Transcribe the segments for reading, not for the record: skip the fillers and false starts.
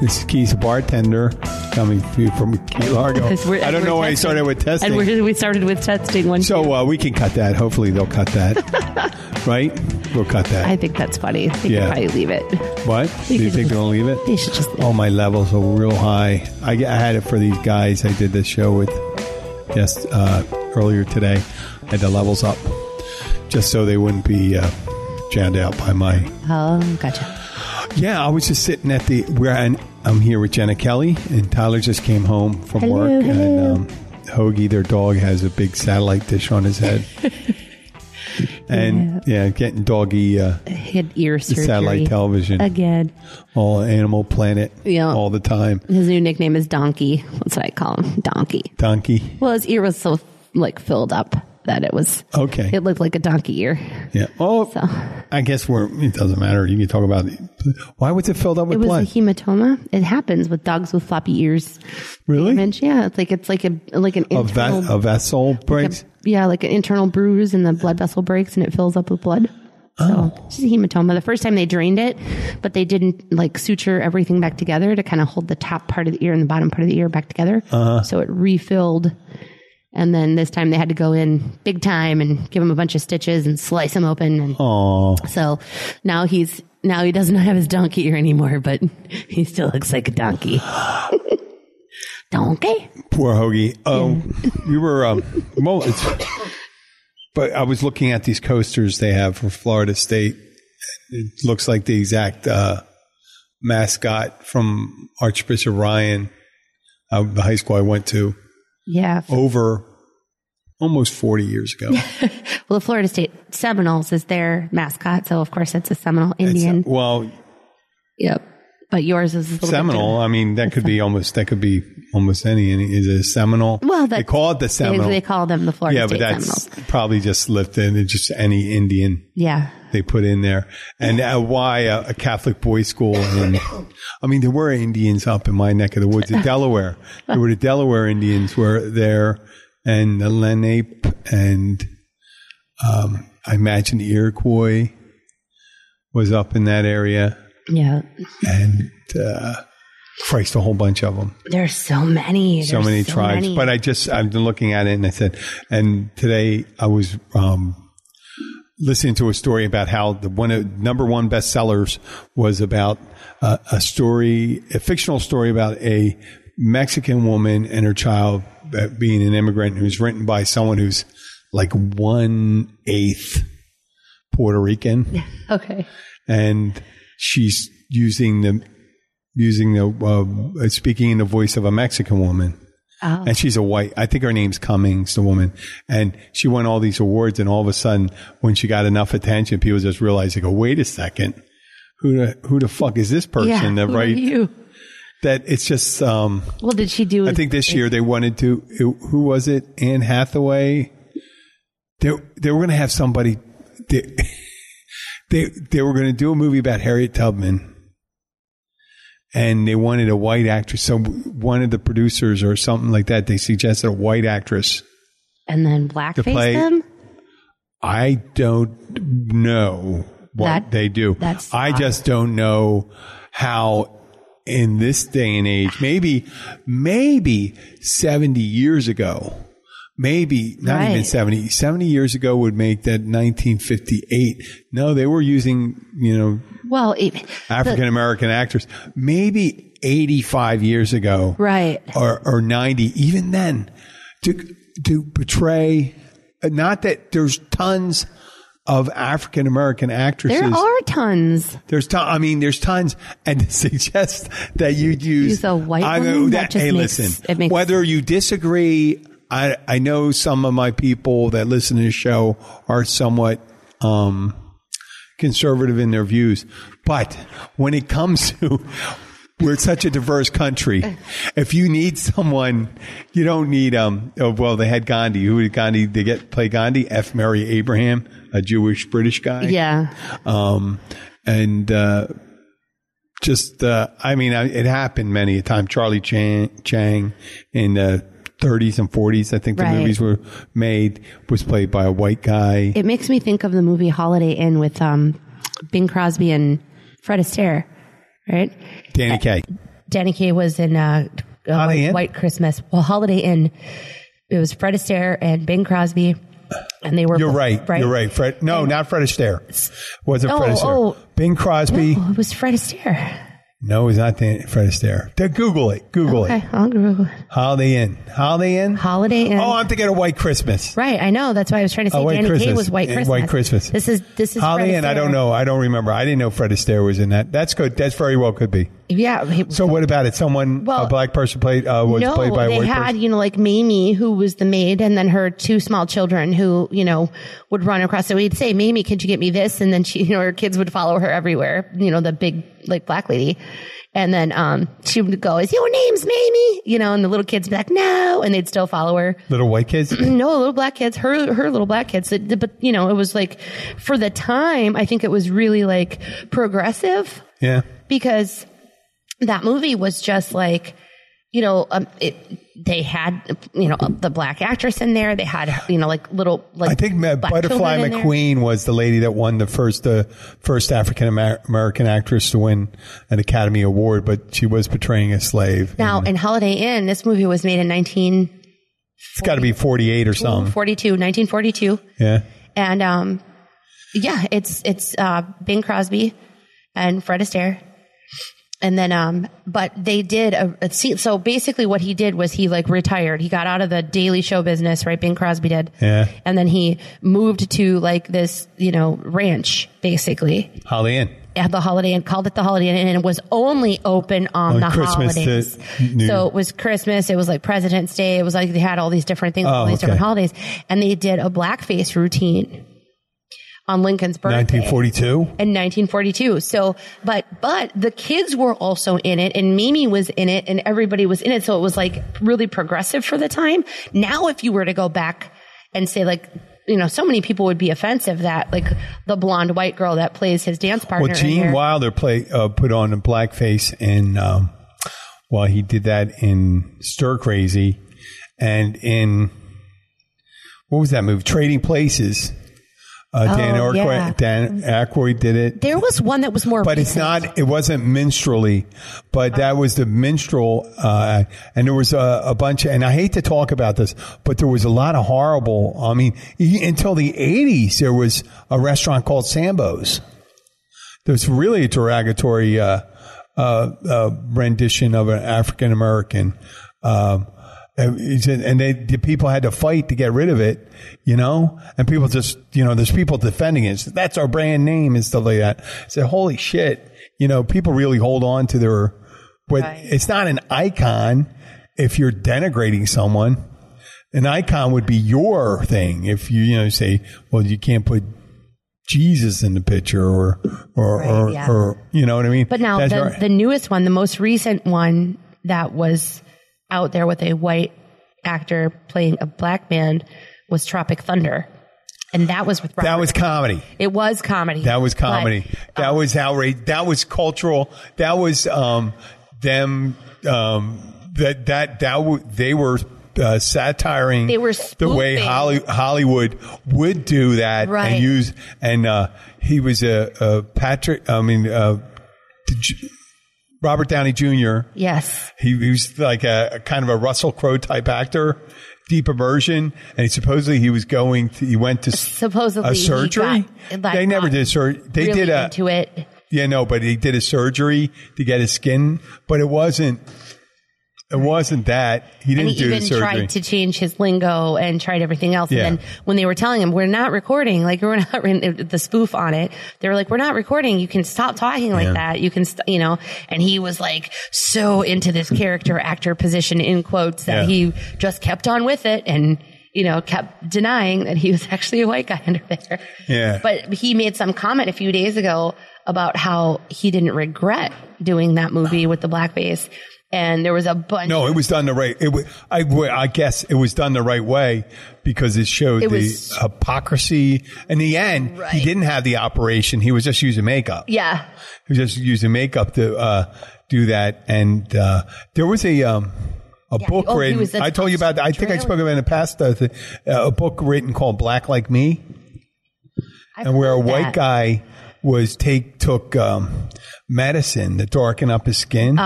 This is Keith's bartender coming from Key Largo. I don't know why he started with testing. And we started with testing one. So we can cut that. Hopefully they'll cut that. Right? We'll cut that. I think that's funny. I think they'll probably leave it. What? Do you think they'll leave it? They should just leave it. Oh, my levels are real high. I had it for these guys I did this show with just earlier today. I had the levels up just so they wouldn't be drowned out by my... Oh, gotcha. Yeah, I was just sitting at the... I'm here with Jenna Kelly, and Tyler just came home from work. Hello. And Hoagie, their dog, has a big satellite dish on his head. And, getting doggy... he had ear surgery. Satellite television. Again. All Animal Planet. Yeah. All the time. His new nickname is Donkey. That's what I call him. Donkey. Well, his ear was so, filled up that it was... Okay. It looked like a donkey ear. Yeah. Oh, so. I guess it doesn't matter. You can talk about it. Why was it filled up with blood? It was a hematoma. It happens with dogs with floppy ears. Really? Damage. Yeah. It's like an internal vessel breaks. Like an internal bruise, and the blood vessel breaks, and it fills up with blood. So it's just a hematoma. The first time they drained it, but they didn't suture everything back together to kind of hold the top part of the ear and the bottom part of the ear back together. Uh-huh. So it refilled. And then this time they had to go in big time and give him a bunch of stitches and slice him open. And so now he doesn't have his donkey ear anymore, but he still looks like a donkey. Donkey. Poor Hoagie. We were but I was looking at these coasters they have for Florida State. It looks like the exact mascot from Archbishop Ryan, the high school I went to. Yeah. Over almost 40 years ago. Well, the Florida State Seminoles is their mascot. So, of course, it's a Seminole Indian. Yep. But yours is a Seminole. I mean, that could be almost any. Is it a Seminole? Well, they call it the Seminole. They call them the Florida State Seminoles. Yeah, but that's probably just slipped in. It's just any Indian. Yeah. They put in there. And why a Catholic boys' school? And, I mean, there were Indians up in my neck of the woods in Delaware. There were the Delaware Indians were there, and the Lenape, and I imagine the Iroquois was up in that area. Yeah. And Christ, a whole bunch of them. There's so many. So many tribes. But I've been looking at it, and I said, and today I was listening to a story about how the number one bestsellers was about a fictional story about a Mexican woman and her child being an immigrant, who's written by someone who's 1/8 Puerto Rican. Okay. And she's using the speaking in the voice of a Mexican woman. Oh. And she's I think her name's Cummings, the woman. And she won all these awards. And all of a sudden, when she got enough attention, people just realized, wait a second, who the fuck is this person? Yeah, that right? You? That it's just, well, did she do? I think this year they wanted to, who was it? Anne Hathaway. They were going to have somebody. They were going to do a movie about Harriet Tubman, and they wanted a white actress. So one of the producers or something like that, they suggested a white actress. And then blackface them? I don't know what they do. I just don't know how in this day and age, maybe 70 years ago. Maybe not even 70. 70 years ago would make that 1958. No, they were using, African American actors. Maybe 85 years ago, right? Or 90. Even then, to portray. Not that there's tons of African American actresses. There are tons. There's tons, and to suggest that you'd use a white woman. Whether you disagree. I know some of my people that listen to the show are somewhat conservative in their views. But when it comes to, we're such a diverse country. If you need someone, you don't need, they had Gandhi. Who did Gandhi? They play Gandhi? F. Murray Abraham, a Jewish British guy. Yeah. It happened many a time. Charlie Chang in the 30s and 40s, I think the movies were made, was played by a white guy. It makes me think of the movie Holiday Inn with Bing Crosby and Fred Astaire, right? Danny Kaye. Danny Kaye was in White Christmas. Well, Holiday Inn. It was Fred Astaire and Bing Crosby. And they were. You're right. Fred. No, not Fred Astaire. Wasn't Fred Astaire. Oh, Bing Crosby. No, it was Fred Astaire. No, it's not Fred Astaire. Google it. Okay, I'll Google it. Holiday Inn. Oh, I'm thinking of White Christmas. Right, I know. That's why I was trying to say Danny Kaye was White Christmas. White Christmas. This is Holiday Inn. I don't know. I don't remember. I didn't know Fred Astaire was in that. That's good. That's very well could be. Yeah. So what about it? A black person played by a white person? They had, like Mamie, who was the maid, and then her two small children who, would run across. So we'd say, Mamie, could you get me this? And then she, her kids would follow her everywhere. The big, black lady. And then she would go, is your name's Mamie? And the little kids would be like, no. And they'd still follow her. Little white kids? No, little black kids. Her little black kids. But, it was for the time, I think it was really progressive. Yeah. Because... that movie was just they had, the black actress in there. They had, little, I think Butterfly McQueen was the lady that won the first African American actress to win an Academy Award, but she was portraying a slave. Now, in Holiday Inn, this movie was made in 19—it's got to be 48 or something. 1942. Yeah. And it's Bing Crosby and Fred Astaire. And then, but they did so basically what he did was he retired. He got out of the Daily Show business, right? Bing Crosby did. Yeah. And then he moved to this, ranch, basically. Holiday Inn. At the Holiday Inn, called it the Holiday Inn, and it was only open on the Christmas holidays. So it was Christmas, it was President's Day, it was they had all these different things, different holidays. And they did a blackface routine on Lincoln's birthday. 1942. So, but the kids were also in it, and Mamie was in it, and everybody was in it. So it was really progressive for the time. Now, if you were to go back and say so many people would be offensive that the blonde white girl that plays his dance partner. Well, Gene Wilder put on a blackface in, he did that in Stir Crazy and in, what was that movie? Trading Places. Dan Aykroyd did it. There was one that was more recent. It wasn't minstrelly, but that was the minstrel. And there was a bunch of, and I hate to talk about this, but there was a lot of horrible, until the 80s, there was a restaurant called Sambo's. There's really a derogatory rendition of an African American. And the people had to fight to get rid of it, and people just, there's people defending it. So that's our brand name and stuff like that. I said, holy shit. People really hold on to their, but It's not an icon if you're denigrating someone. An icon would be your thing. If you, say, well, you can't put Jesus in the picture or you know what I mean? But now the newest one, the most recent one that was out there with a white actor playing a black man was Tropic Thunder. And that was with Robert. That was comedy. It was comedy. That was comedy. But, that was outrage. That was cultural. That was they were satiring the way Hollywood would do that, right. And use. And he was Robert Downey Jr. Yes. He was a kind of a Russell Crowe type actor, deep immersion. And he went to a surgery. They never did surgery. They really did into it. Yeah, no, but he did a surgery to get his skin, but it wasn't that. He didn't do the surgery. He even tried to change his lingo and tried everything else. Yeah. And then when they were telling him, we're not recording, the spoof on it, they were we're not recording. You can stop talking like that. You can, and he was so into this character actor position in quotes that he just kept on with it and, kept denying that he was actually a white guy under there. Yeah. But he made some comment a few days ago about how he didn't regret doing that movie with the blackface. And there was a bunch. No, it was done the right. I guess it was done the right way because it showed the hypocrisy. In the end, He didn't have the operation. He was just using makeup. Yeah, he was just using makeup to do that. And there was a book written. I told you about that. I think I spoke about it in the past. A book written called "Black Like Me," and where a white guy took medicine to darken up his skin.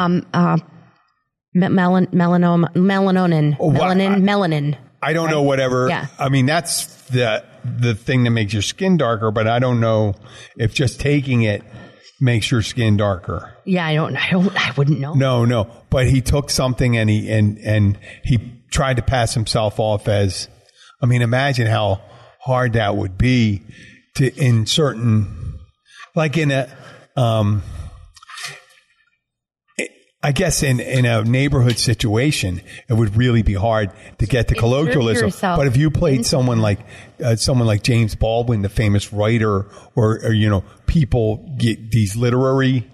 Melanonin. Oh, wow. Melanin. I don't know, whatever. Yeah. I mean, that's the thing that makes your skin darker, but I don't know if just taking it makes your skin darker. Yeah, I wouldn't know. No. But he took something and he tried to pass himself off as, I mean, imagine how hard that would be to in certain, like in a, I guess in a neighborhood situation, it would really be hard to get the colloquialism. But if you played someone like James Baldwin, the famous writer, or you know, people get these literary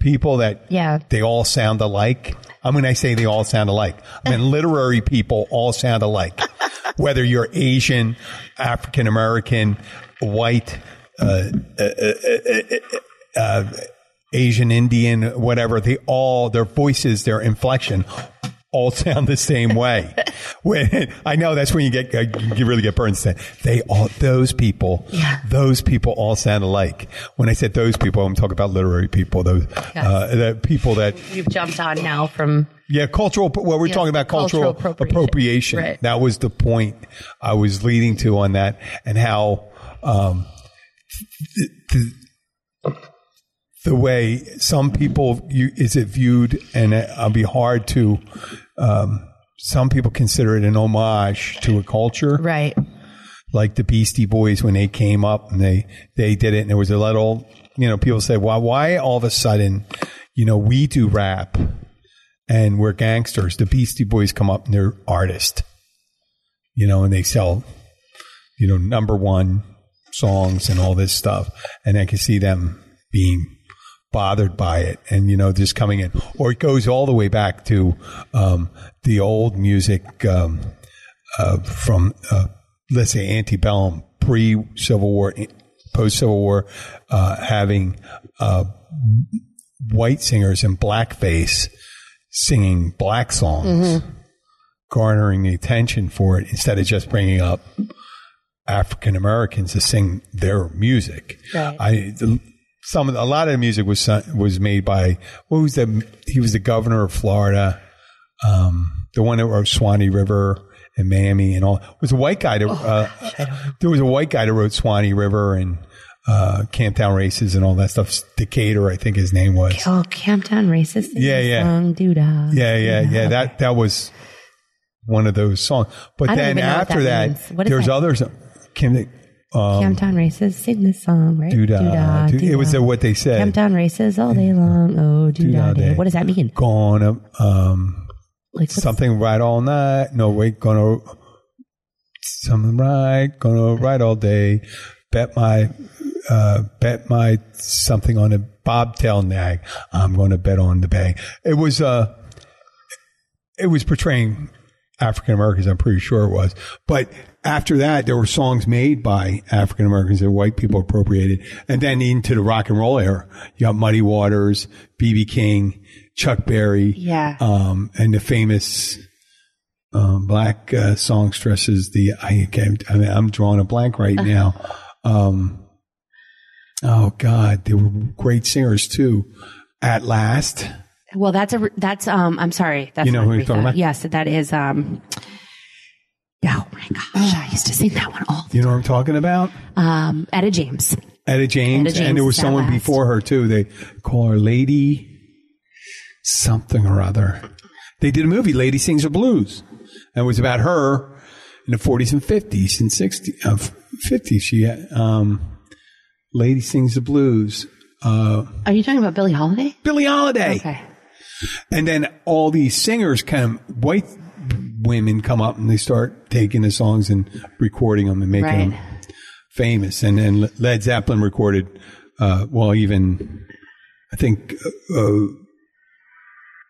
people that they all sound alike. I mean, I say they all sound alike. I mean, literary people all sound alike, whether you're Asian, African American, white, Asian, Indian, whatever, their voices, their inflection all sound the same way. When I know that's when you really get burned. Those people all sound alike. When I said those people, I'm talking about literary people, the people that you've jumped on now from. Yeah, cultural. Well, we're talking about cultural appropriation. Right. That was the point I was leading to on that, and how the way some people is it viewed, and it'll be hard to. Some people consider it an homage to a culture, right? Like the Beastie Boys when they came up and they did it, and there was a little, you know, people say, "Well, why all of a sudden, you know, we do rap?" And we're gangsters. The Beastie Boys come up and they're artists, you know, and they sell, you know, number one songs and all this stuff. And I can see them being bothered by it and, you know, just coming in. Or it goes all the way back to the old music from, let's say, antebellum, pre-Civil War, post-Civil War, having white singers in blackface singing black songs, garnering the attention for it instead of just bringing up African Americans to sing their music. Right. A lot of the music was made by he was the governor of Florida, the one that wrote Swanee River and Mamie and all. It was a white guy there was a white guy that wrote Swanee River and Camptown Races and all that stuff. Decatur, I think his name was. Oh, Camptown Races. Yeah. Song, doodah. Yeah. That was one of those songs. But then after that there's others. Camptown Races, sing this song, right? Doodah. Doodah. It was what they said. Camptown Races all day long. Oh, doodah day. What does that mean? Gonna like something right all night. No, wait. Gonna something right. Gonna ride all day. Bet my something on a bobtail nag. I'm going to bet on the bag. It was portraying African Americans. I'm pretty sure it was. But after that, there were songs made by African Americans that white people appropriated, and then into the rock and roll era, you got Muddy Waters, BB King, Chuck Berry, and the famous black songstresses. I'm drawing a blank right now. Oh God, they were great singers too. At last. Well, that's I'm sorry. That's, you know who you're talking about? Yes, that is, oh my gosh, I used to sing that one all the time. You know what I'm talking about? Etta James. And there was someone before her too. They call her Lady something or other. They did a movie, Lady Sings the Blues. And it was about her in the 40s and 50s and 60s. 50s, she had, Lady Sings the Blues. Are you talking about Billie Holiday? Billie Holiday. Okay. And then all these singers white women come up and they start taking the songs and recording them and making them famous. And then Led Zeppelin recorded, I think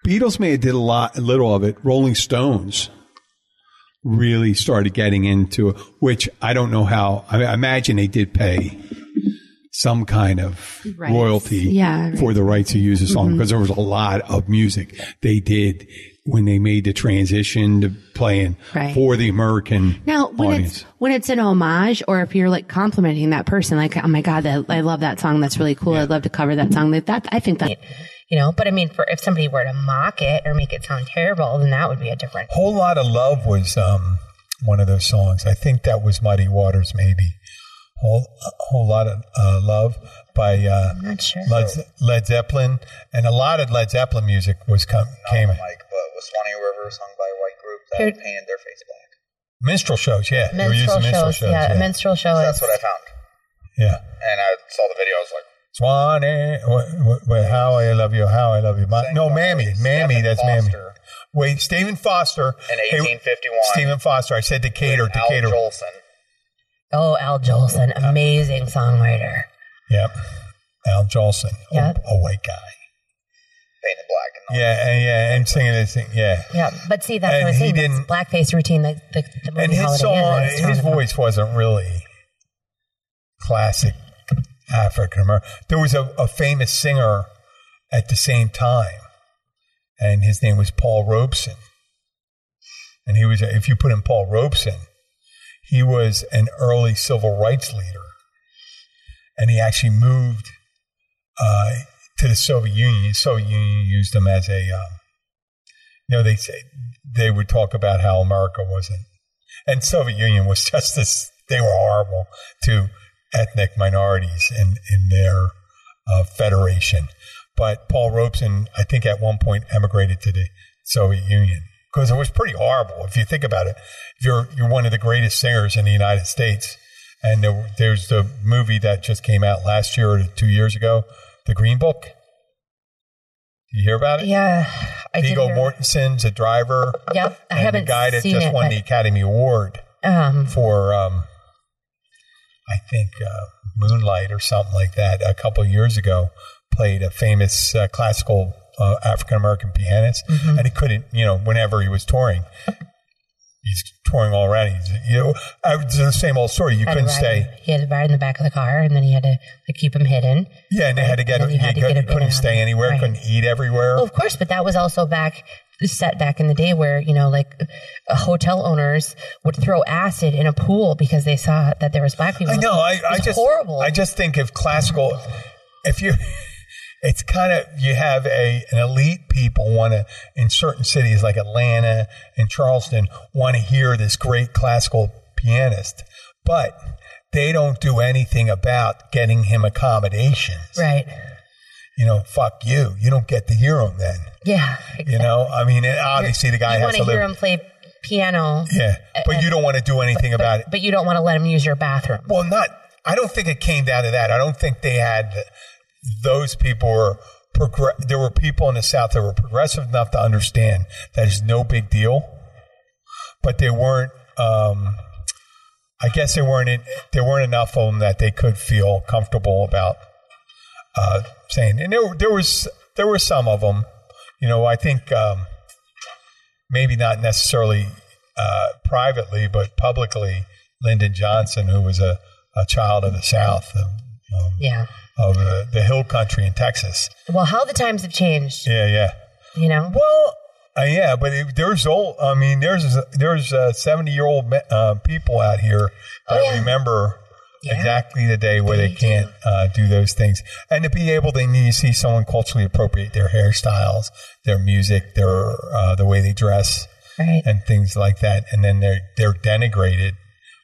Beatles may have did a little of it. Rolling Stones really started getting into it, which I don't know how. I imagine they did pay some kind of royalty for the rights to use the song, because there was a lot of music they did when they made the transition to playing for the American audience. When it's an homage, or if you're like complimenting that person, like, oh my God, I love that song. That's really cool. Yeah. I'd love to cover that song. I think that you know. But I mean, if somebody were to mock it or make it sound terrible, then that would be a different. Whole Lot of Love was one of those songs. I think that was Muddy Waters, maybe. Whole Lot of Love by I'm not sure. Led Zeppelin, and a lot of Led Zeppelin music came. Like, but was Swanee River sung by a white group that painted their face black? Minstrel shows, yeah. Minstrel they were using minstrel shows, yeah. A minstrel show. So that's what I found. Yeah. And I saw the video. I was like, Swanee, how I love you, how I love you. No, Mamie, Mamie, that's Mamie. Wait, Stephen Foster. In 1851. Stephen Foster. I said Decatur, Decatur. Al Jolson. Oh, Al Jolson, amazing songwriter. Yep, Al Jolson, yep. A white guy. Painted black. And all and singing this thing, yeah. Yeah, but see, that's what I think, this blackface routine that the movie Holiday Inn is. And his voice wasn't really classic African-American. There was a famous singer at the same time, and his name was Paul Robeson. And he was, if you put in Paul Robeson, he was an early civil rights leader, and he actually moved to the Soviet Union. The Soviet Union used him as a, you know, they would talk about how America wasn't, and Soviet Union was just this. They were horrible to ethnic minorities in their federation. But Paul Robeson, I think, at one point emigrated to the Soviet Union. Because it was pretty horrible, if you think about it. You're one of the greatest singers in the United States, and there's the movie that just came out last year or 2 years ago, The Green Book. Did you hear about it? Yeah, I did. Viggo Mortensen's a driver. Yep, I haven't seen it. And the guy that just won the Academy Award for, I think, Moonlight or something like that a couple of years ago played a famous classical African-American pianist, mm-hmm. and he couldn't, you know, whenever he was touring, he's touring all around. It's the same old story. You couldn't stay. He had to ride in the back of the car, and then he had to keep him hidden. Yeah, and they had to get him. You couldn't stay anywhere, right. Couldn't eat everywhere. Well, of course, but that was also set back in the day where, you know, like hotel owners would throw acid in a pool because they saw that there was black people. I know. It was horrible. I just think if classical, if you... It's kind of, you have an elite people want to, in certain cities like Atlanta and Charleston, want to hear this great classical pianist, but they don't do anything about getting him accommodations. Right. You know, fuck you. You don't get to hear him then. Yeah. Exactly. You know, I mean, obviously the guy has to live. You want to hear him play piano. Yeah. But you don't want to do anything about it. But you don't want to let him use your bathroom. Well, I don't think it came down to that. I don't think they had... Those people were there were people in the South that were progressive enough to understand that it's no big deal, but they weren't. I guess there weren't enough of them that they could feel comfortable about saying. And there were some of them, you know. I think maybe not necessarily privately, but publicly, Lyndon Johnson, who was a child of the South, of the hill country in Texas. Well, how the times have changed. Yeah, yeah. You know? Well, yeah, but there's 70-year-old people out here that remember exactly the day where they can't do those things. And to be able, they need to see someone culturally appropriate their hairstyles, their music, their the way they dress, right. and things like that. And then they're denigrated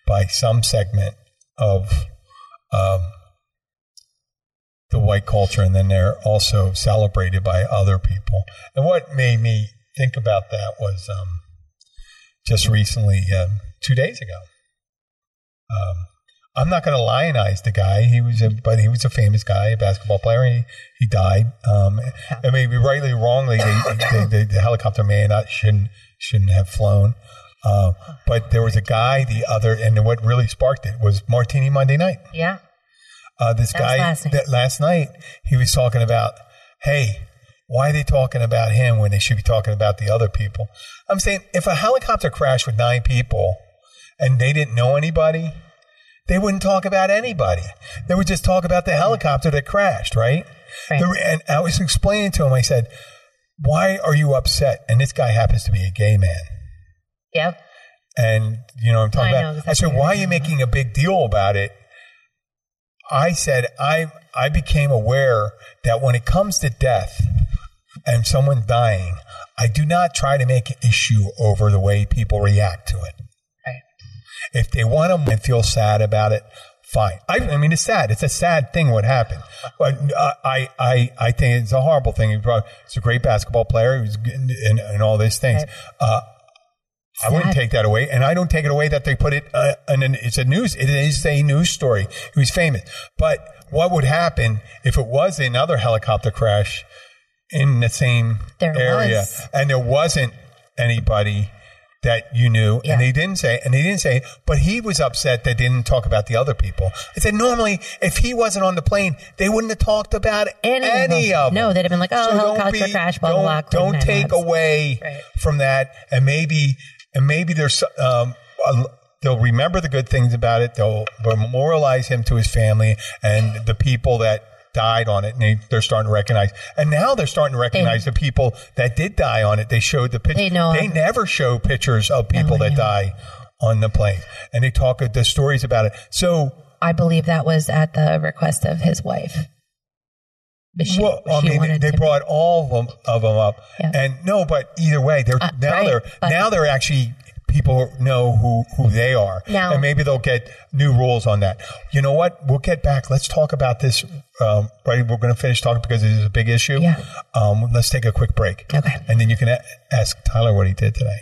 by some segment of... the white culture, and then they're also celebrated by other people. And what made me think about that was just recently, 2 days ago. I'm not going to lionize the guy. He was a famous guy, a basketball player. He died. I mean, rightly or wrongly, the helicopter shouldn't have flown. But there was a guy and what really sparked it was Martini Monday Night. Yeah. This guy last night, he was talking about, hey, why are they talking about him when they should be talking about the other people? I'm saying if a helicopter crashed with 9 people and they didn't know anybody, they wouldn't talk about anybody. They would just talk about the helicopter that crashed, right? And I was explaining to him, I said, why are you upset? And this guy happens to be a gay man. Yep. And, you know, I'm talking about, I said, why are you making a big deal about it? I said, I became aware that when it comes to death, and someone dying, I do not try to make an issue over the way people react to it. Right. If they want to feel sad about it, fine. I mean, it's sad. It's a sad thing what happened. But I think it's a horrible thing. He's a great basketball player. He was and all these things. Right. I wouldn't take that away, and I don't take it away that they put it. It is a news story. He was famous, but what would happen if it was another helicopter crash in the same area, and there wasn't anybody that you knew, and they didn't say, but he was upset they didn't talk about the other people. I said, normally, if he wasn't on the plane, they wouldn't have talked about any of them. No, they'd have been like, oh, so helicopter crash, blah, blah, blah. Don't take away from that, and maybe there's they'll remember the good things about it. They'll memorialize him to his family and the people that died on it, and they're starting to recognize. And now they're starting to recognize the people that did die on it. They showed the pictures. They never show pictures of people that die on the plane, and they talk the stories about it. So I believe that was at the request of his wife. They brought all of them up, and but either way, they're actually people know who they are, and maybe they'll get new rules on that. You know what? We'll get back. Let's talk about this. Right, we're going to finish talking because it is a big issue. Yeah. Let's take a quick break, okay? And then you can ask Tyler what he did today.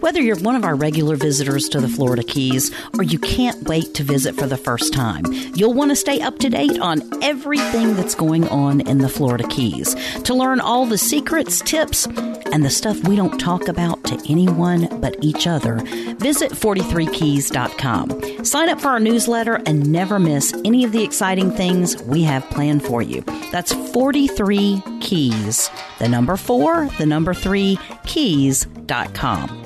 Whether you're one of our regular visitors to the Florida Keys or you can't wait to visit for the first time, you'll want to stay up to date on everything that's going on in the Florida Keys to learn all the secrets, tips, and the stuff we don't talk about to anyone but each other. Visit 43keys.com. Sign up for our newsletter and never miss any of the exciting things we have planned for you. That's 43 Keys, the number 4, the number 3, keys.com.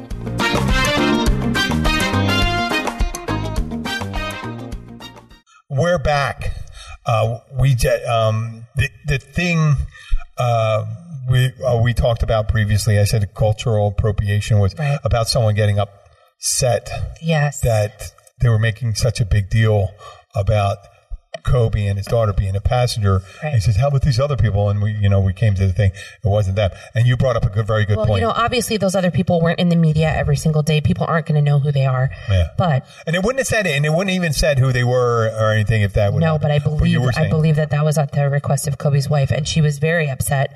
We're back. We talked about previously, I said cultural appropriation was about someone getting upset that they were making such a big deal about Kobe and his daughter being a passenger. Right. He says, how about these other people? And we came to the thing. It wasn't them. And you brought up a very good point. Well, obviously those other people weren't in the media every single day. People aren't going to know who they are. Yeah. And they wouldn't have said it, and they wouldn't even said who they were or anything if that would happen. But I believe that was at the request of Kobe's wife, and she was very upset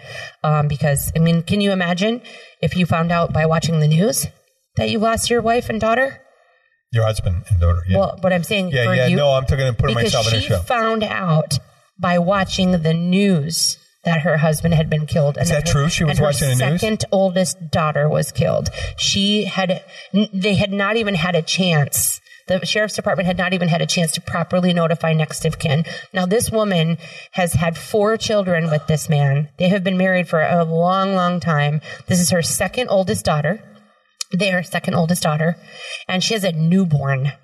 because, I mean, can you imagine if you found out by watching the news that you lost your wife and daughter? Your husband and daughter. Yeah. Well, but I'm saying for you. No, I'm going to put myself in a show. Because she found out by watching the news that her husband had been killed. Is that true? She was watching the news? Her second oldest daughter was killed. They had not even had a chance. The sheriff's department had not even had a chance to properly notify next of kin. Now, this woman has had 4 children with this man. They have been married for a long, long time. This is her second oldest daughter. Their second oldest daughter, and she has a newborn.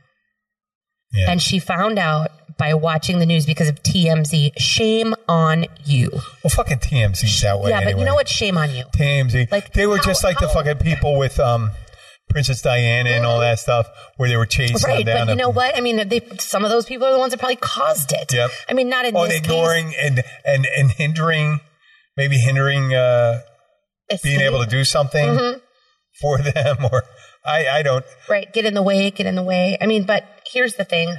Yeah. And she found out by watching the news because of TMZ. Shame on you. Well, fucking TMZ's that way. Yeah, anyway. But you know what? Shame on you. TMZ. They were just like the fucking people with Princess Diana and all that stuff where they were chasing them down. But you know what? I mean, some of those people are the ones that probably caused it. Yep. I mean, not in this case. Or ignoring and hindering being able to do something. Mm-hmm. For them, or I don't. Right. Get in the way. I mean, but here's the thing.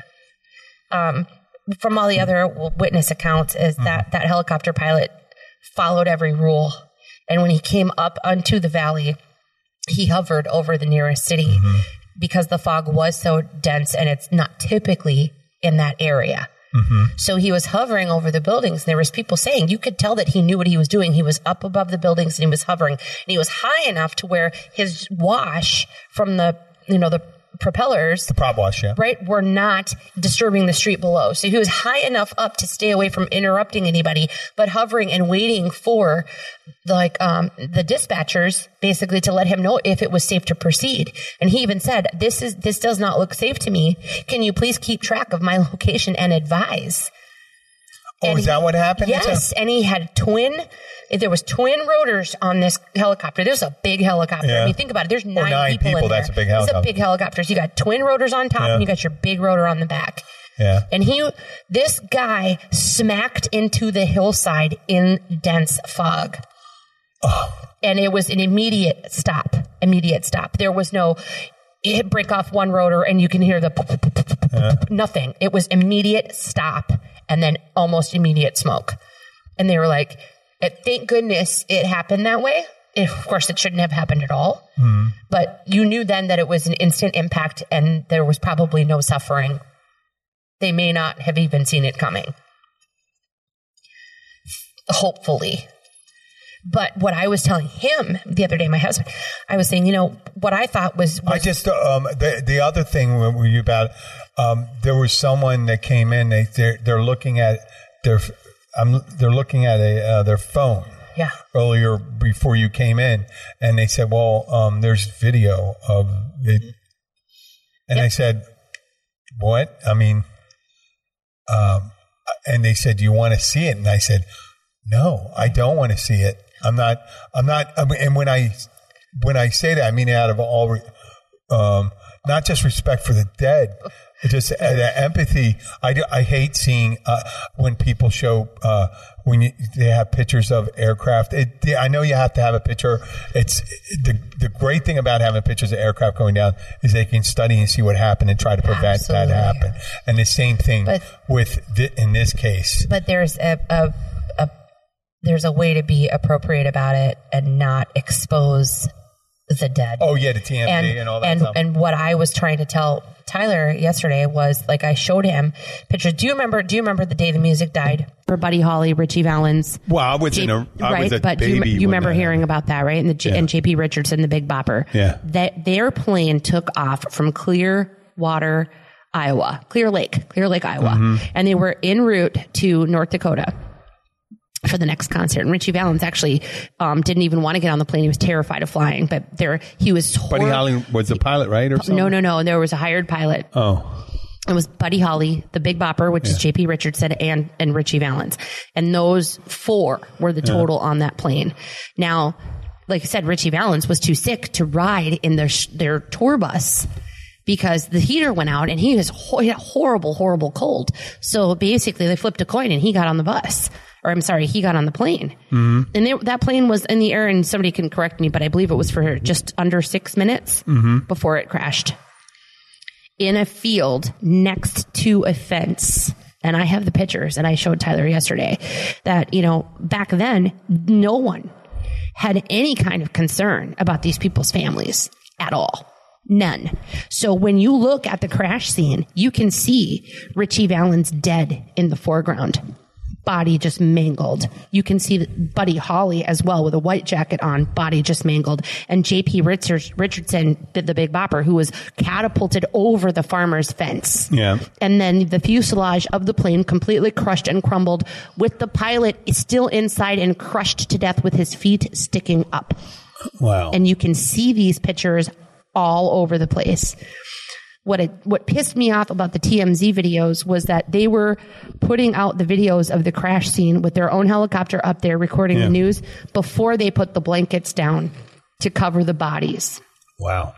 From all the other witness accounts is that helicopter pilot followed every rule. And when he came up onto the valley, he hovered over the nearest city because the fog was so dense and it's not typically in that area. Mm-hmm. So he was hovering over the buildings. There was people saying you could tell that he knew what he was doing. He was up above the buildings and he was hovering, and he was high enough to where his wash from the propellers, the prop wash, were not disturbing the street below. So he was high enough up to stay away from interrupting anybody, but hovering and waiting for the dispatchers basically to let him know if it was safe to proceed. And he even said, this does not look safe to me. Can you please keep track of my location and advise? Is that what happened? Yes, and he had twin rotors on this helicopter. There's a big helicopter. Yeah. I mean, think about it. There's nine people in there. That's a big helicopter. So you got twin rotors on top and you got your big rotor on the back. Yeah. And this guy smacked into the hillside in dense fog. Oh. And it was an immediate stop. There was no break off one rotor and you can hear the nothing. It was immediate stop and then almost immediate smoke. And they were like, thank goodness it happened that way. Of course, it shouldn't have happened at all. Mm. But you knew then that it was an instant impact and there was probably no suffering. They may not have even seen it coming. Hopefully. But what I was telling him the other day, my husband, I was saying, what I thought was I just, the other thing were you about, there was someone that came in, they're looking at they're looking at their phone. Yeah. Earlier before you came in, and they said, "Well, there's video of it," and I said, "What?" I mean, and they said, "Do you want to see it?" And I said, "No, I don't want to see it. I'm not." And when I say that, I mean out of all, not just respect for the dead, just that empathy. I hate seeing when people show they have pictures of aircraft. I know you have to have a picture. It's the great thing about having pictures of aircraft going down is they can study and see what happened and try to prevent that happen. And the same thing in this case. But there's a way to be appropriate about it and not expose the dead. Oh yeah, the TMZ and all that stuff. And what I was trying to tell Tyler yesterday was, like, I showed him pictures. Do you remember the day the music died for Buddy Holly, Ritchie Valens? Well, I was a baby. You remember hearing about that, right? And and J.P. Richardson, the Big Bopper. Yeah, that their plane took off from Clear Lake, Iowa, and they were en route to North Dakota for the next concert. And Ritchie Valens actually didn't even want to get on the plane. He was terrified of flying, but he was Buddy Holly was the pilot, right? Or something? No. And there was a hired pilot. Oh. It was Buddy Holly, the Big Bopper, which is J.P. Richardson and Ritchie Valens. And those four were the total on that plane. Now, like I said, Ritchie Valens was too sick to ride in their tour bus because the heater went out and he was had a horrible, horrible cold. So basically they flipped a coin and he got on the bus. Or I'm sorry, he got on the plane. Mm-hmm. And that plane was in the air, and somebody can correct me, but I believe it was for just under 6 minutes before it crashed in a field next to a fence. And I have the pictures, and I showed Tyler yesterday that, back then, no one had any kind of concern about these people's families at all. None. So when you look at the crash scene, you can see Ritchie Valens dead in the foreground. Body just mangled. You can see Buddy Holly as well with a white jacket on, body just mangled. And J.P. Richardson, the Big Bopper, who was catapulted over the farmer's fence. Yeah. And then the fuselage of the plane completely crushed and crumbled with the pilot still inside and crushed to death with his feet sticking up. Wow. And you can see these pictures all over the place. What pissed me off about the TMZ videos was that they were putting out the videos of the crash scene with their own helicopter up there recording the news before they put the blankets down to cover the bodies. Wow.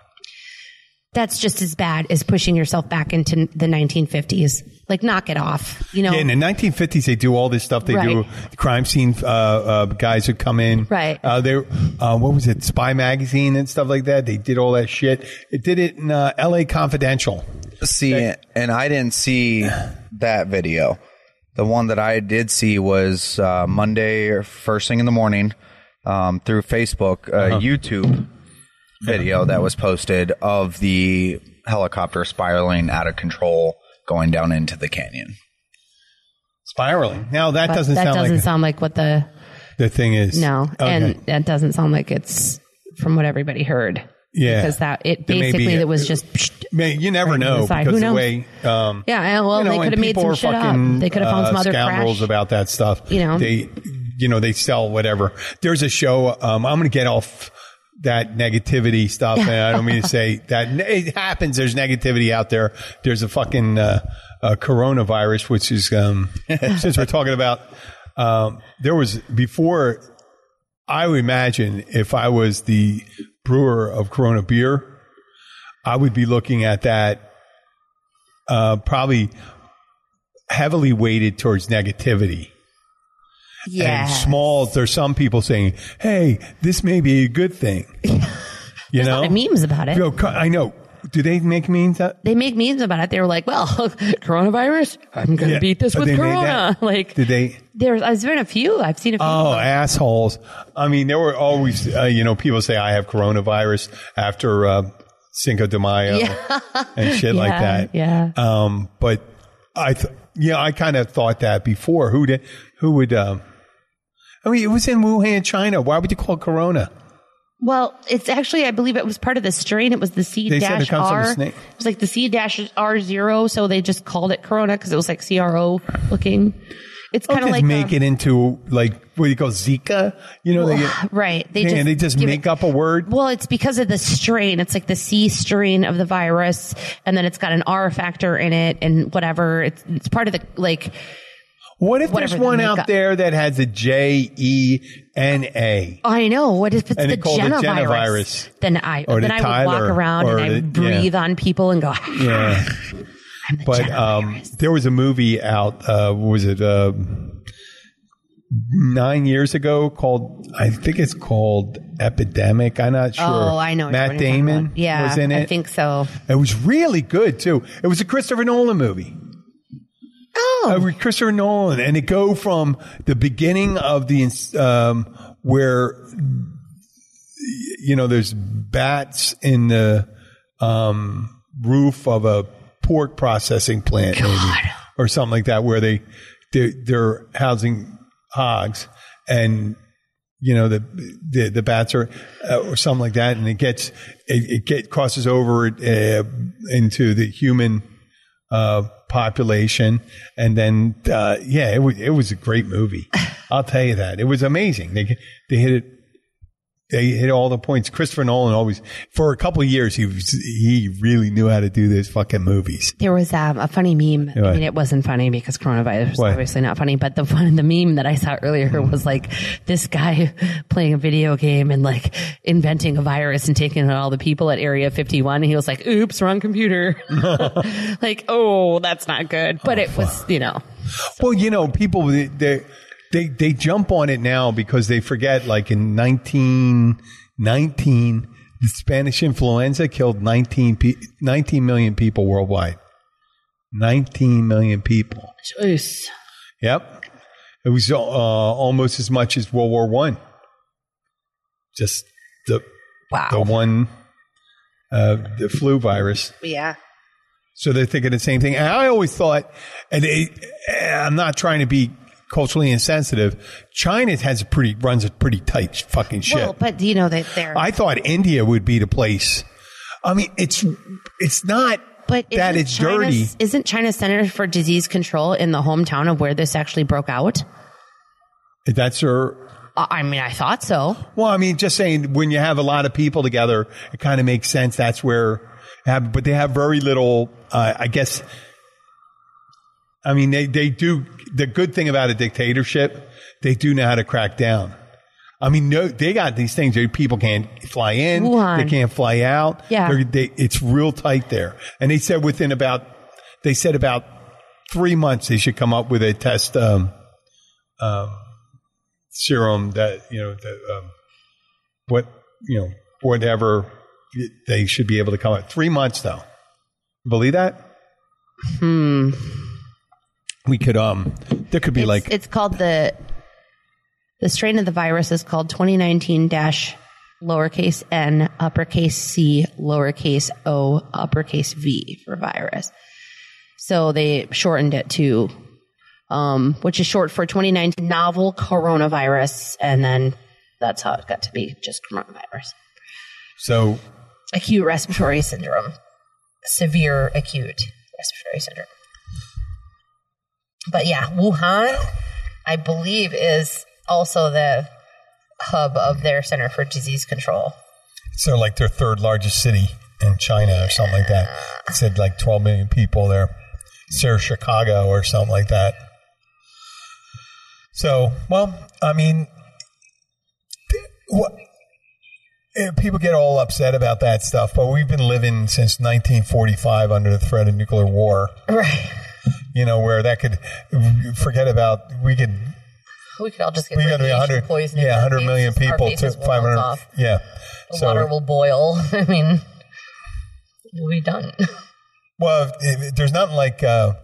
That's just as bad as pushing yourself back into the 1950s. Like, knock it off, Yeah, in the 1950s, they do all this stuff. They do crime scene guys who come in. Right. What was it, Spy Magazine and stuff like that? They did all that shit. It did it in L.A. Confidential. See, and I didn't see that video. The one that I did see was Monday or first thing in the morning through Facebook, YouTube video that was posted of the helicopter spiraling out of control, going down into the canyon. Spiraling. Now that doesn't sound like what the thing is. No, okay. And that doesn't sound like it's from what everybody heard. Yeah, because you never know because the way. They could have made some shit up. They could have found some other scoundrels about that stuff. They sell whatever. There's a show. I'm going to get off that negativity stuff. And I don't mean to say that it happens. There's negativity out there. There's a fucking coronavirus, which is since we're talking about there was before. I would imagine if I was the brewer of Corona beer, I would be looking at that probably heavily weighted towards negativity. Yeah. And small, there's some people saying, hey, this may be a good thing. You know? A lot of memes about it. I know. Do they make memes? They make memes about it. They were like, well, coronavirus, I'm going to beat this with Corona. Like, did they? There's been a few. I've seen a few. Oh, assholes. I mean, there were always, people say, I have coronavirus after Cinco de Mayo and shit like that. Yeah. But I kind of thought that before. It was in Wuhan, China. Why would you call it Corona? Well, it's actually, I believe it was part of the strain. It was the C-R. They said it comes from a snake. It was like the C-R0, so they just called it Corona because it was like CRO looking. It's kind of like... make it into like, what do you call Zika? You know, right. They just make up a word? Well, it's because of the strain. It's like the C strain of the virus, and then it's got an R factor in it and whatever. It's part of the, like... What if there's one out there that has a J-E-N-A? I know. What if it's the Jenna virus? Then I would walk around and I would breathe on people and go, yeah. But there was a movie out, 9 years ago called, I think it's called Epidemic. I'm not sure. Oh, I know. Matt Damon was in it. I think so. It was really good, too. It was a Christopher Nolan movie. With Christopher Nolan, and it go from the beginning of the where there's bats in the roof of a pork processing plant maybe, or something like that, where they're housing hogs, and the bats are or something like that, and it crosses over into the human population, and then it was a great movie. I'll tell you that. It was amazing. They hit it. They hit all the points. Christopher Nolan always, for a couple of years, he really knew how to do those fucking movies. There was a funny meme. What? I mean, it wasn't funny because coronavirus is obviously not funny, but the meme that I saw earlier was like this guy playing a video game and like inventing a virus and taking out all the people at Area 51. And he was like, oops, wrong computer. Like, oh, that's not good. But it was, So. Well, people, They jump on it now because they forget, like in 1919, the Spanish influenza killed 19 million people worldwide. 19 million people. Jeez. Yep. It was almost as much as World War I. Just the flu virus. Yeah. So they're thinking the same thing. And I always thought, and I'm not trying to be culturally insensitive, China runs a pretty tight fucking ship. Well, but that they're... I thought India would be the place. I mean, it's not that it's dirty. Isn't China's Center for Disease Control in the hometown of where this actually broke out? That's her... I mean, I thought so. Well, I mean, just saying, when you have a lot of people together, it kind of makes sense. That's where... But they have very little, I guess... I mean, they do... The good thing about a dictatorship, they do know how to crack down. I mean, they got these things where people can't fly in, Wuhan. They can't fly out. Yeah. It's real tight there. And they said about 3 months they should come up with a test serum that, whatever they should be able to come up. 3 months, though. Believe that? We could, there could be it's called the strain of the virus is called 2019 -N_C_O_V for virus. So they shortened it to, which is short for 2019 novel coronavirus. And then that's how it got to be just coronavirus. So acute respiratory syndrome, severe acute respiratory syndrome. But yeah, Wuhan, I believe, is also the hub of their Center for Disease Control. So like their third largest city in China or something like that. It said like 12 million people there. It's Chicago or something like that. So, well, I mean, people get all upset about that stuff, but we've been living since 1945 under the threat of nuclear war. Right. you know, where that could forget about, we could all just get radiation poisoning. Yeah, 100 million people took 500. Yeah. The water will boil. I mean, we'll be done. Well, there's nothing like a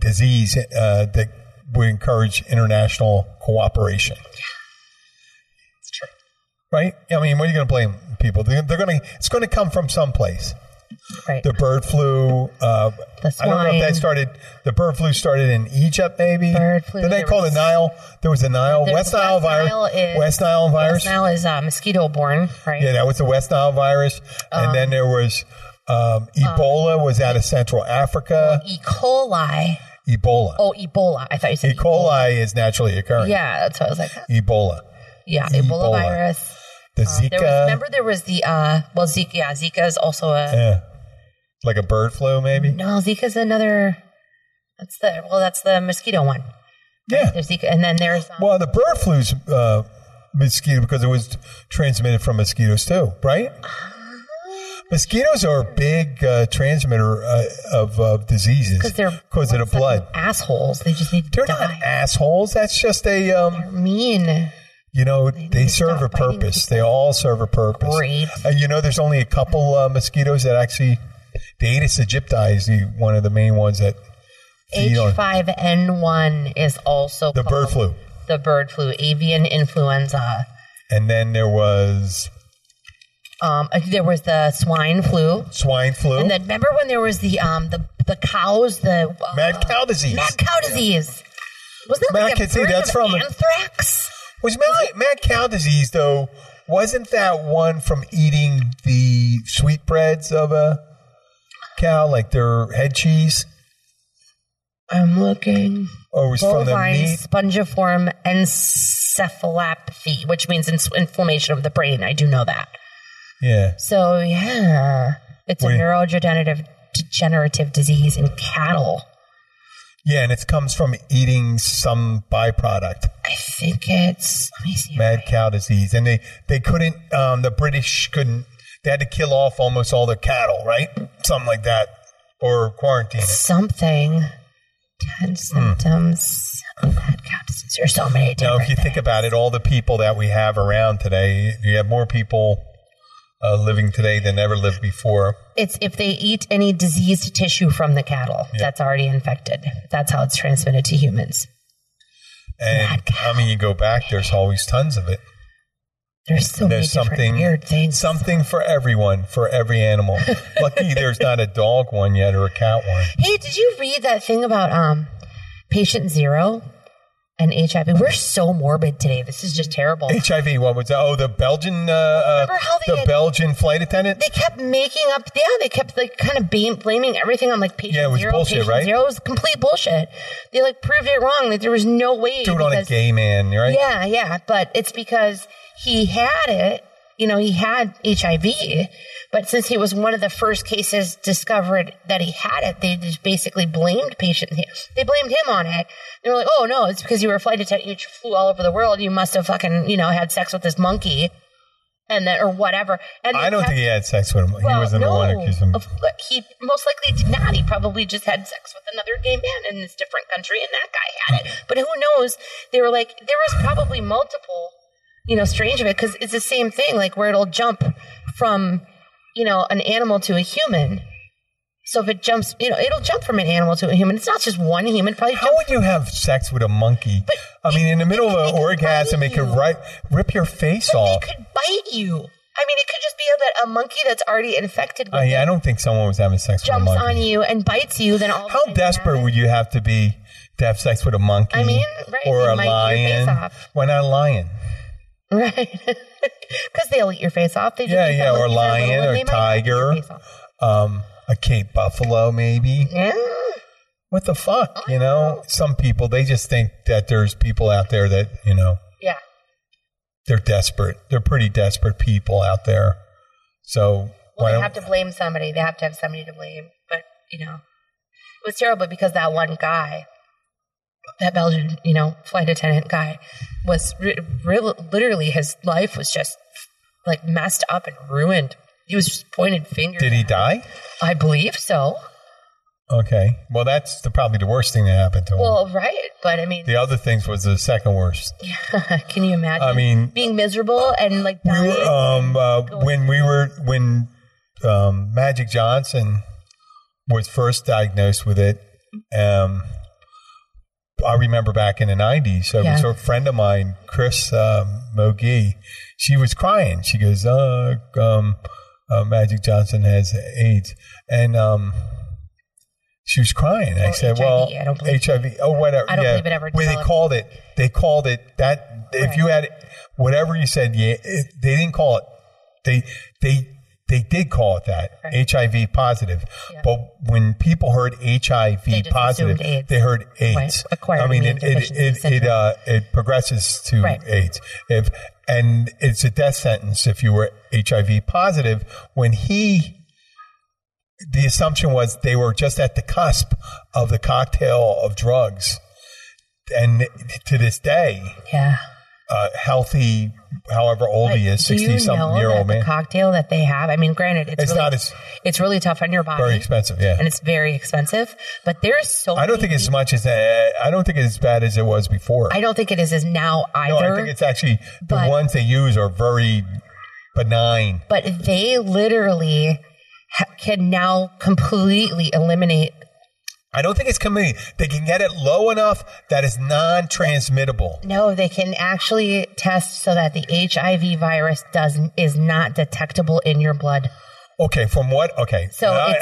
disease that would encourage international cooperation. Yeah. It's true. Right? I mean, what are you going to blame people? It's going to come from someplace. Right. The bird flu. I don't know if that started. The bird flu started in Egypt, maybe. Bird flu. Did they call it Nile? There was a Nile. West Nile virus. West Nile virus. West Nile is mosquito-borne, right? Yeah, that was the West Nile virus. And then there was Ebola was out of Central Africa. E. coli. Ebola. Oh, Ebola. I thought you said E. coli is naturally occurring. Yeah, that's what I was like. Ebola. Yeah, Ebola virus. The Zika. Zika. Yeah, Zika is also a like a bird flu, maybe. No, Zika's another. That's the mosquito one. Yeah, there's Zika, and then there's the bird flu's mosquito because it was transmitted from mosquitoes too, right? Mosquitoes are a big transmitter of diseases because of the blood. Assholes, they just need to die. They're not assholes. That's just a they're mean. You know, they serve a purpose. They all serve a purpose. Great. You know, there's only a couple mosquitoes that actually, the Aedes aegypti is one of the main ones that feed on. H5N1 is also the bird flu. The bird flu, avian influenza. And then there was the swine flu. Swine flu. And then remember when there was the cows, the mad cow disease. Mad cow disease. Wasn't that like a bird from anthrax? Was mad cow disease, though, wasn't that one from eating the sweetbreads of a cow, like their head cheese? I'm looking. Or it was from the meat? Spongiform encephalopathy, which means inflammation of the brain. I do know that. Yeah. So, yeah. It's a neurodegenerative disease in cattle. Yeah, and it comes from eating some byproduct. I think it's mad cow disease. And they couldn't, the British couldn't, they had to kill off almost all their cattle, right? Something like that. Or quarantine it. Something. 10 symptoms of mad cow disease. There's so many different things. If you think about it, all the people that we have around today, you have more people living today than ever lived before. It's if they eat any diseased tissue from the cattle that's already infected. That's how it's transmitted to humans. And I mean, you go back, there's always tons of it. There's so many different weird things. Something for everyone, for every animal. Lucky there's not a dog one yet or a cat one. Hey, did you read that thing about patient zero? And HIV. We're so morbid today. This is just terrible. HIV, what was that? Oh, the Belgian Belgian flight attendant? They kept making up. Yeah, they kept like kind of blaming everything on like patient zero. Yeah, it was bullshit, right? Zero was complete bullshit. They like proved it wrong. Like there was no way. Do it on a gay man, right? Yeah, yeah. But it's because he had it. You know, he had HIV. But since he was one of the first cases discovered that he had it, they just basically blamed patient. They blamed him on it. They were like, oh, no, it's because you were a flight attendant. You flew all over the world. You must have fucking, you know, had sex with this monkey and that or whatever. And I don't think he had sex with him. Well, he wasn't the one who accused him. He most likely did not. He probably just had sex with another gay man in this different country, and that guy had it. But who knows? They were like, there was probably multiple, you know, strange of it because it's the same thing, like where it'll jump from, you know, an animal to a human. So if it jumps, you know, it'll jump from an animal to a human. It's not just one human. Probably. How would you have sex with a monkey? But I mean, in the middle of an orgasm, it could rip your face off. It could bite you. I mean, it could just be that a monkey that's already infected with I don't think someone was having sex with a monkey. Jumps on you and bites you, then all of a sudden. How desperate would you have to be to have sex with a monkey? I mean, right. Or a lion. Why not a lion? Right. Because they'll eat your face off. They or lion or tiger. A Cape buffalo, maybe. Yeah. What the fuck, you know? Some people, they just think that there's people out there that, you know. Yeah. They're desperate. They're pretty desperate people out there. So. Well, they have to blame somebody. They have to have somebody to blame. But, you know, it was terrible because that one guy, that Belgian, you know, flight attendant guy was literally his life was just like messed up and ruined. He was just pointed fingers. Did he die? I believe so. Okay. Well, that's probably the worst thing that happened to him. Well, right. But I mean... The other things was the second worst. Yeah. Can you imagine? I mean... Being miserable and like dying. When Magic Johnson was first diagnosed with it, I remember back in the 90s, so yeah. A friend of mine, Chris Mogi, she was crying. She goes, Magic Johnson has AIDS. And... she was crying. I said, HIV, well, I don't believe HIV. It. Oh, whatever. I don't believe it ever. Well, they called it that. Right. If you had whatever you said, yeah, they didn't call it. They did call it that, right. HIV positive. Yeah. But when people heard HIV positive, they heard AIDS. Right. I mean, it progresses to AIDS. And it's a death sentence if you were HIV positive. When the assumption was they were just at the cusp of the cocktail of drugs. And to this day, healthy, however old he is, 60-something-year-old man. The cocktail that they have, I mean, granted, it's really tough on your body. Very expensive, yeah. And it's very expensive. But there is so much. I don't think it's as bad as it was before. I don't think it is as now either. No, I think it's actually the ones they use are very benign. But they literally... can now completely eliminate. I don't think it's completely. They can get it low enough that it's non-transmittable. No, they can actually test so that the HIV virus is not detectable in your blood. Okay, from what? Okay. So I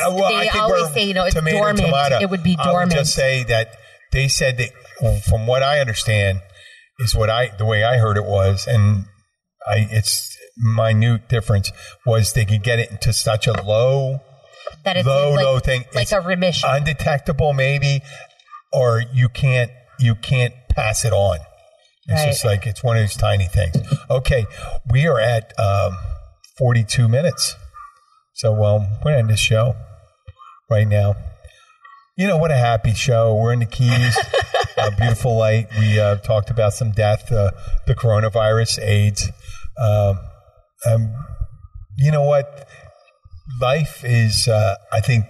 always say, it's dormant. Tomato. It would be dormant. I would just say that they said that, from what I understand, is the way I heard it was, and it's minute difference was they could get it into such a low thing. Like it's a remission, undetectable maybe, or you can't pass it on. It's just like it's one of those tiny things. Okay, we are at 42 minutes, so we're gonna end this show right now. You know what a happy show. We're in the Keys. A beautiful light. We talked about some death, the coronavirus, AIDS. You know what? Life is, I think,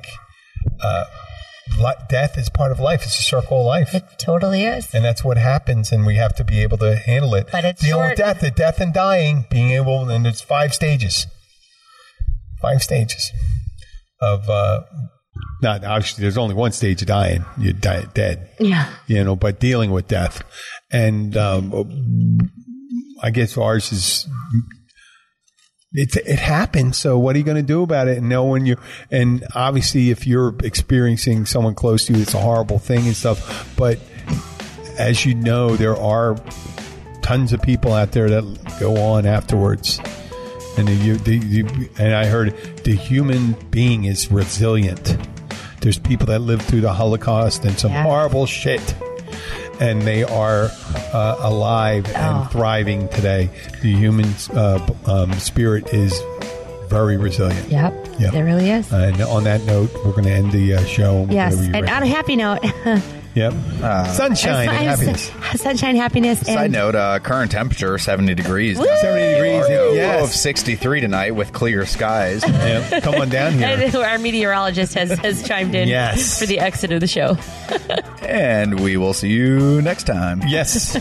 death is part of life. It's a circle of life. It totally is. And that's what happens, and we have to be able to handle it. But it's dealing with death, the death and dying, and it's 5 stages. 5 stages of... Not obviously. There's only one stage of dying. You die dead. Yeah. You know, but dealing with death, and I guess ours is it happens. So what are you going to do about it? And obviously if you're experiencing someone close to you, it's a horrible thing and stuff. But as you know, there are tons of people out there that go on afterwards. And I heard the human being is resilient. There's people that live through the Holocaust and some horrible shit, and they are alive and thriving today. The human spirit is very resilient. Yep, it really is. And on that note, we're going to end the show. Yes, and on a happy note. Yep. Sunshine and happiness. Sunshine, happiness. Side note, current temperature, 70 degrees. Woo! 70 degrees. Low of 63 tonight with clear skies. Yep. Come on down here. Our meteorologist has chimed in for the exit of the show. And we will see you next time. Yes.